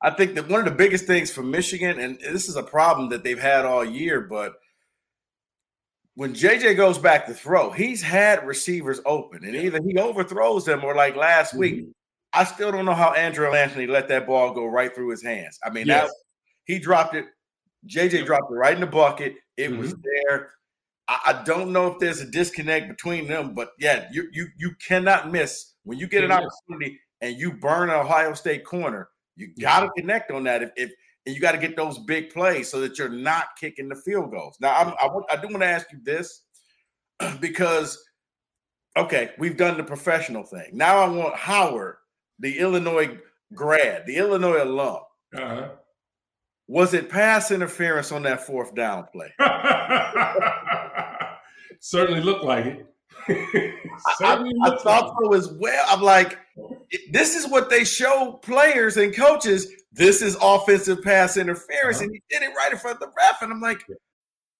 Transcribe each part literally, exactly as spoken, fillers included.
I think that one of the biggest things for Michigan, and this is a problem that they've had all year, but when J J goes back to throw, he's had receivers open, and either he overthrows them or, like last mm-hmm. week, I still don't know how Andrew Anthony let that ball go right through his hands. I mean, yes. that he dropped it. J J dropped it right in the bucket. It mm-hmm. was there. I, I don't know if there's a disconnect between them, but, yeah, you you you cannot miss. When you get an opportunity and you burn an Ohio State corner, you got to connect on that, if, if and you got to get those big plays so that you're not kicking the field goals. Now, I'm, I, want, I do want to ask you this because, okay, we've done the professional thing. Now I want Howard, the Illinois grad, the Illinois alum. Uh-huh. Was it pass interference on that fourth down play? Certainly looked like it. I, I thought so as well. I'm like, this is what they show players and coaches. This is offensive pass interference, uh-huh. and he did it right in front of the ref. And I'm like,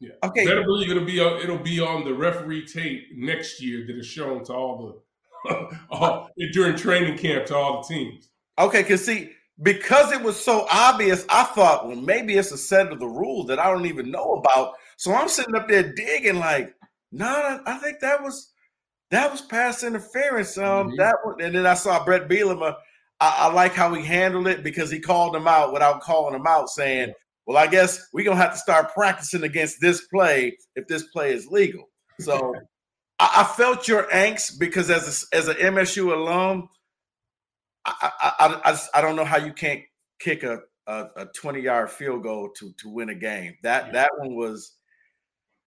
Yeah. Okay. Better believe it'll be on, it'll be on the referee tape next year that is shown to all the all, during training camp to all the teams. Okay, because see, because it was so obvious, I thought, well, maybe it's a set of the rules that I don't even know about. So I'm sitting up there digging, like, no, nah, I think that was that was pass interference. Um, mm-hmm. that one, and then I saw Brett Bielema. I, I like how he handled it because he called him out without calling him out, saying, well, I guess we're going to have to start practicing against this play if this play is legal. So I, I felt your angst because as a, as an M S U alum, I I, I I don't know how you can't kick a a twenty-yard field goal to to win a game. That yeah. that one was